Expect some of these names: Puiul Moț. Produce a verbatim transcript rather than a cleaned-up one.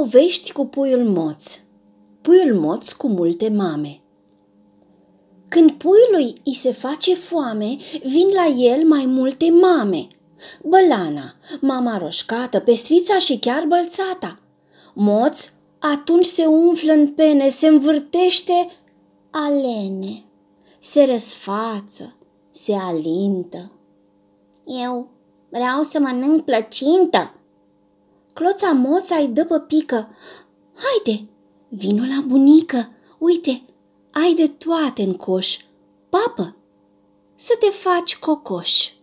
Povești cu puiul Moț. Puiul Moț cu multe mame. Când puiului îi se face foame, vin la el mai multe mame. Bălana, mama roșcată, pestrița și chiar bălțata. Moț atunci se umflă în pene, se învârtește alene, se răsfață, se alintă. Eu vreau să mănânc plăcintă. Cloța Moța îi dă pe pică. Haide, vino la bunică, uite, ai de toate în coș. Papă, să te faci cocoș.